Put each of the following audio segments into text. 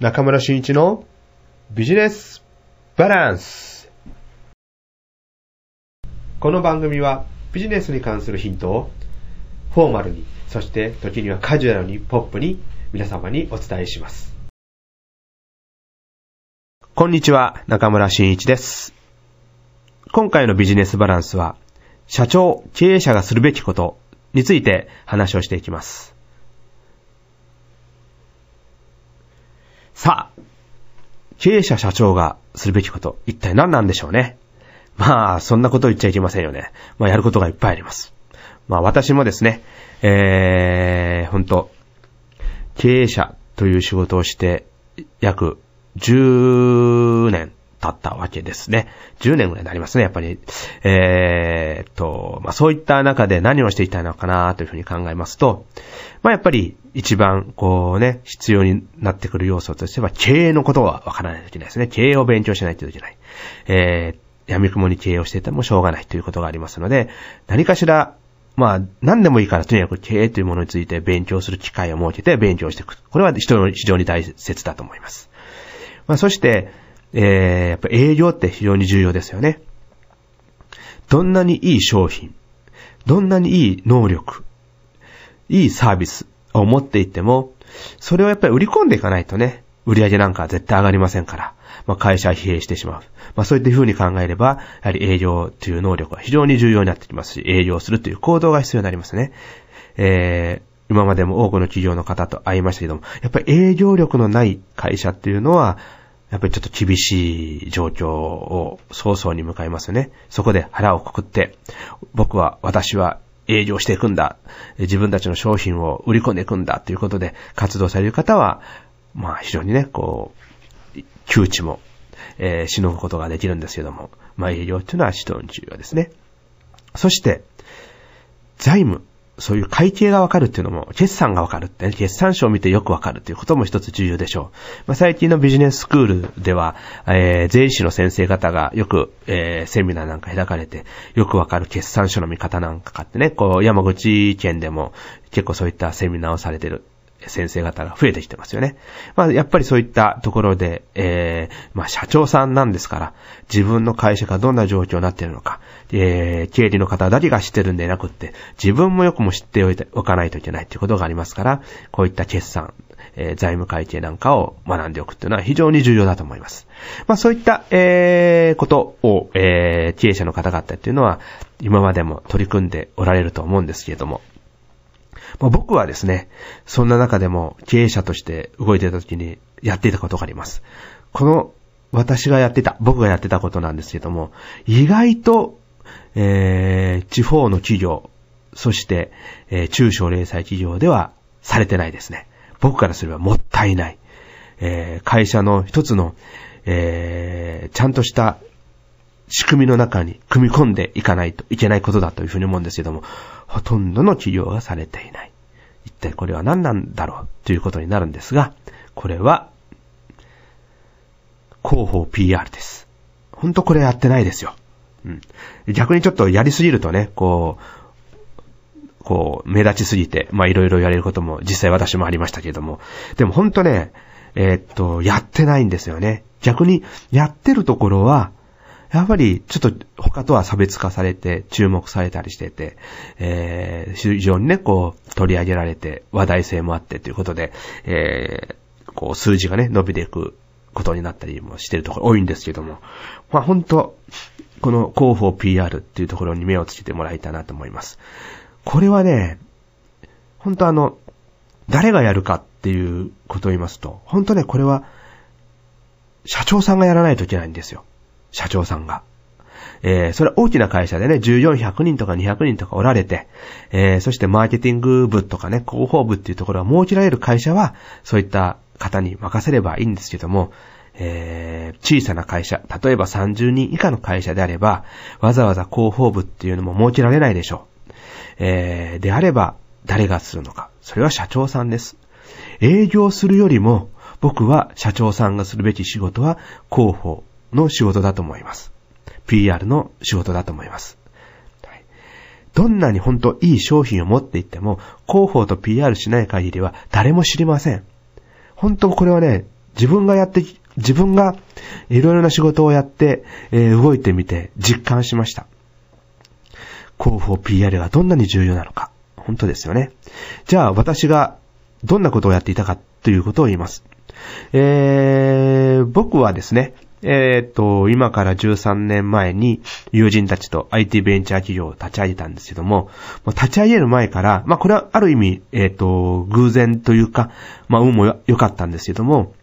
中村俊一のビジネスバランス。この番組はビジネスに関するヒントをフォーマルに、そして時にはカジュアルに、ポップに皆様にお伝えします。こんにちは、中村俊一です。今回のビジネスバランスは、社長・経営者がするべきことについて話をしていきます。さあ、経営者社長がするべきこと、一体何なんでしょうね。そんなこと言っちゃいけませんよね。やることがいっぱいあります。私もですね、本当経営者という仕事をして、約10年経ったわけですね。10年ぐらいになりますね、やっぱり。そういった中で何をしていきたいのかなというふうに考えますと、やっぱり、一番必要になってくる要素としては、経営のことは分からないといけないですね。経営を勉強しないといけない。闇雲に経営をしていてもしょうがないということがありますので、何かしら、何でもいいから、とにかく経営というものについて勉強する機会を設けて勉強していく。これは非常に大切だと思います。そして、やっぱ営業って非常に重要ですよね。どんなにいい商品、どんなにいい能力、いいサービスを持っていても、それをやっぱり売り込んでいかないとね、売り上げなんかは絶対上がりませんから、会社は疲弊してしまう。そういった風に考えれば、やはり営業という能力は非常に重要になってきますし、営業するという行動が必要になりますね。今までも多くの企業の方と会いましたけども、やっぱり営業力のない会社っていうのは、やっぱりちょっと厳しい状況を早々に向かいますよね。そこで腹をくくって、私は営業していくんだ。自分たちの商品を売り込んでいくんだということで活動される方は、非常に窮地も、しのぐことができるんですけども、営業というのは非常に重要ですね。そして、財務。そういう会計がわかるっていうのも、決算がわかるってね、決算書を見てよくわかるっていうことも一つ重要でしょう。最近のビジネススクールでは、税理士の先生方がよく、セミナーなんか開かれて、よくわかる決算書の見方なんかってね、山口県でも結構そういったセミナーをされてる先生方が増えてきてますよね。やっぱりそういったところで、社長さんなんですから、自分の会社がどんな状況になっているのか、経理の方だけが知ってるんでなくって、自分もよくも知っておかないといけないということがありますから、こういった決算、財務会計なんかを学んでおくというのは非常に重要だと思います。そういった、ことを、経営者の方々っていうのは、今までも取り組んでおられると思うんですけれども、僕はですね、そんな中でも経営者として動いていた時にやっていたことがあります。僕がやってたことなんですけども、意外と、地方の企業、そして、中小零細企業ではされてないですね。僕からすればもったいない。会社の一つの、ちゃんとした仕組みの中に組み込んでいかないといけないことだというふうに思うんですけども、ほとんどの企業がされていない。一体これは何なんだろうということになるんですが、これは広報 PR です。本当これやってないですよ。逆にちょっとやりすぎるとね、目立ちすぎて、いろいろやれることも実際私もありましたけれども、でも本当ね、やってないんですよね。逆にやってるところは、やっぱりちょっと他とは差別化されて注目されたりしてて、非常にね、取り上げられて話題性もあってということで、数字がね、伸びていくことになったりもしてるところ多いんですけども、本当この広報 PR っていうところに目をつけてもらいたいなと思います。これはね、本当誰がやるかっていうことを言いますと、本当ね、これは社長さんがやらないといけないんですよ。社長さんが。それは大きな会社でね、100人とか200人とかおられて、そしてマーケティング部とかね、広報部っていうところが設けられる会社は、そういった方に任せればいいんですけども、小さな会社、例えば30人以下の会社であれば、わざわざ広報部っていうのも設けられないでしょう。であれば、誰がするのか。それは社長さんです。営業するよりも、僕は社長さんがするべき仕事は広報の仕事だと思います。PR の仕事だと思います。どんなに本当いい商品を持っていっても、広報と PR しない限りは誰も知りません。本当これはね、自分がいろいろな仕事をやって、動いてみて実感しました。広報 PR がどんなに重要なのか。本当ですよね。じゃあ私がどんなことをやっていたかということを言います。僕はですね、今から13年前に友人たちと IT ベンチャー企業を立ち上げたんですけども、立ち上げる前から、これはある意味、偶然というか、運も良かったんですけども、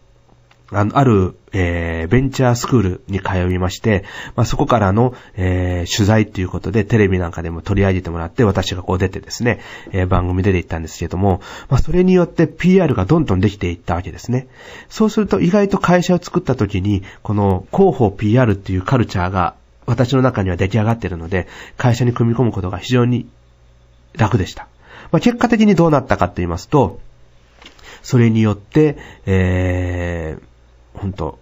ある、ベンチャースクールに通いまして、そこからの、取材ということでテレビなんかでも取り上げてもらって、私がこう出てですね、番組出ていったんですけれども、それによって PR がどんどんできていったわけですね。そうすると意外と会社を作った時に、この広報 PR っていうカルチャーが私の中には出来上がっているので、会社に組み込むことが非常に楽でした。結果的にどうなったかと言いますと、それによって、本当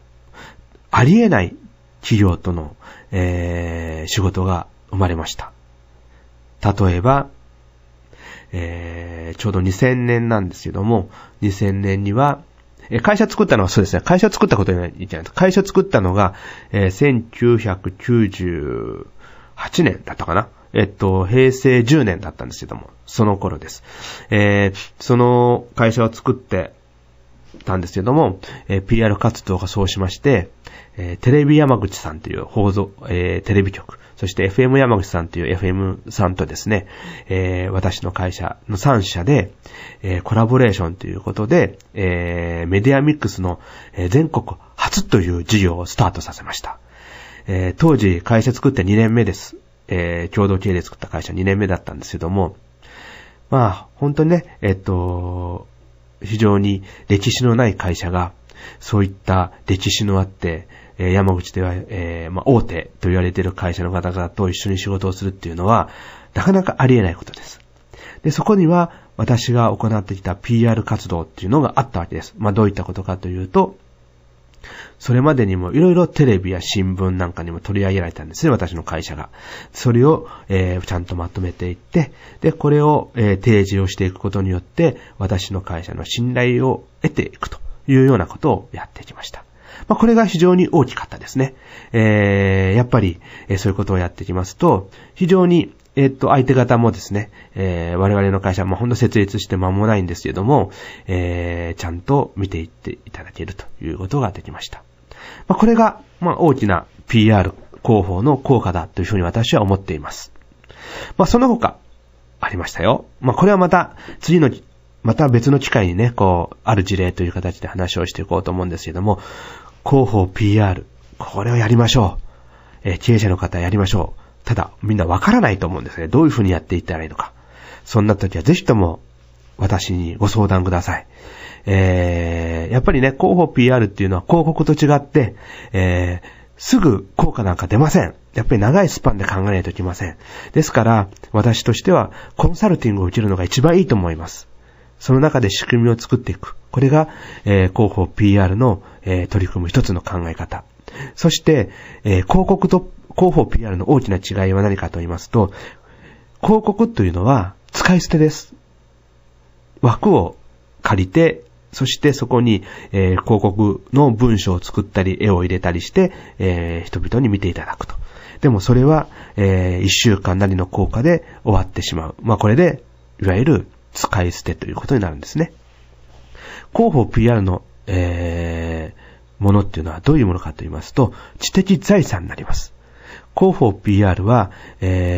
ありえない企業との、仕事が生まれました。例えば、ちょうど2000年なんですけども、2000年には、会社作ったのはそうですね、会社作ったことにはいいじゃないですか。会社作ったのが、1998年だったかな。平成10年だったんですけども、その頃です。その会社を作って、たんですけども、PR 活動がそうしまして、テレビ山口さんという放送、テレビ局、そして FM 山口さんという FM さんとですね、私の会社の3社で、コラボレーションということで、メディアミックスの全国初という事業をスタートさせました。当時会社作って2年目です。共同経営で作った会社2年目だったんですけども、本当にね、非常に歴史のない会社が、そういった歴史のあって、山口では、大手と言われている会社の方々と一緒に仕事をするっていうのは、なかなかありえないことです。で、そこには私が行ってきた PR 活動っていうのがあったわけです。どういったことかというと、それまでにもいろいろテレビや新聞なんかにも取り上げられたんですね、私の会社が。それを、ちゃんとまとめていって、で、これを、提示をしていくことによって、私の会社の信頼を得ていくというようなことをやってきました。これが非常に大きかったですね。やっぱり、そういうことをやってきますと、非常に、相手方もですね、我々の会社はほんと設立して間もないんですけども、ちゃんと見ていっていただけるということができました。これが、大きな PR 広報の効果だというふうに私は思っています。その他、ありましたよ。これはまた、また別の機会にね、ある事例という形で話をしていこうと思うんですけども、広報 PR、これをやりましょう。経営者の方やりましょう。ただ、みんなわからないと思うんですね。どういうふうにやっていったらいいのか。そんな時はぜひとも私にご相談ください。やっぱりね、広報 PR っていうのは広告と違って、すぐ効果なんか出ません。やっぱり長いスパンで考えないといけません。ですから、私としてはコンサルティングを受けるのが一番いいと思います。その中で仕組みを作っていく。これが、広報 PR の、取り組む一つの考え方。そして、広告と広報 PR の大きな違いは何かと言いますと、広告というのは使い捨てです。枠を借りて、そしてそこに、広告の文章を作ったり、絵を入れたりして、人々に見ていただくと。でもそれは、1週間なりの効果で終わってしまう。これで、いわゆる使い捨てということになるんですね。広報 PR の、ものっていうのはどういうものかと言いますと、知的財産になります。広報 PR は、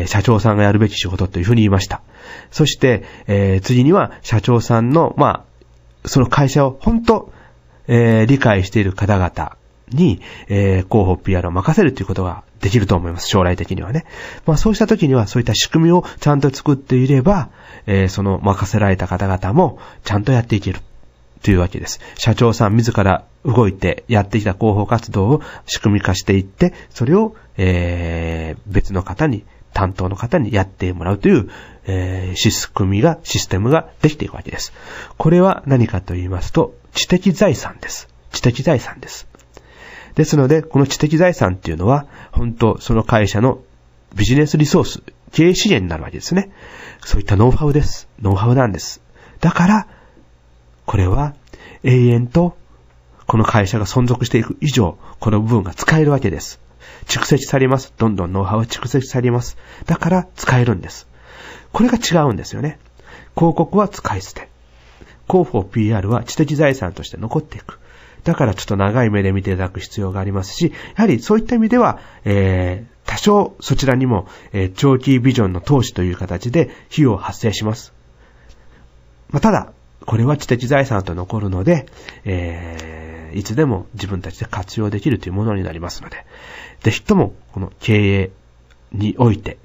社長さんがやるべき仕事というふうに言いました。そして、次には社長さんの、その会社を本当、理解している方々に、広報 PR を任せるということができると思います。将来的にはね。そうした時にはそういった仕組みをちゃんと作っていれば、その任せられた方々もちゃんとやっていける。というわけです。社長さん自ら動いてやってきた広報活動を仕組み化していって、それを、別の方に、担当の方にやってもらうという、システムができていくわけです。これは何かと言いますと、知的財産です。知的財産です。ですので、この知的財産っていうのは、本当その会社のビジネスリソース、経営資源になるわけですね。そういったノウハウです。ノウハウなんです。だから、これは永遠とこの会社が存続していく以上、この部分が使えるわけです。蓄積されます。どんどんノウハウは蓄積されます。だから使えるんです。これが違うんですよね。広告は使い捨て。広報 PR は知的財産として残っていく。だからちょっと長い目で見ていただく必要がありますし、やはりそういった意味では、多少そちらにも、長期ビジョンの投資という形で費用発生します。まあ、ただ、これは知的財産と残るので、いつでも自分たちで活用できるというものになりますので、ぜひともこの経営において、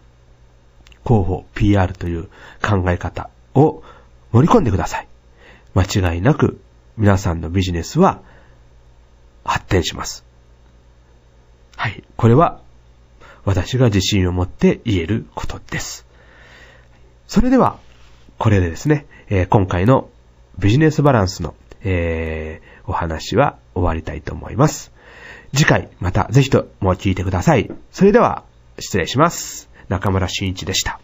広報 PR という考え方を盛り込んでください。間違いなく皆さんのビジネスは発展します。はい。これは私が自信を持って言えることです。それでは、これでですね、今回のビジネスバランスの、お話は終わりたいと思います。次回またぜひとも聞いてください。それでは失礼します。中村真一でした。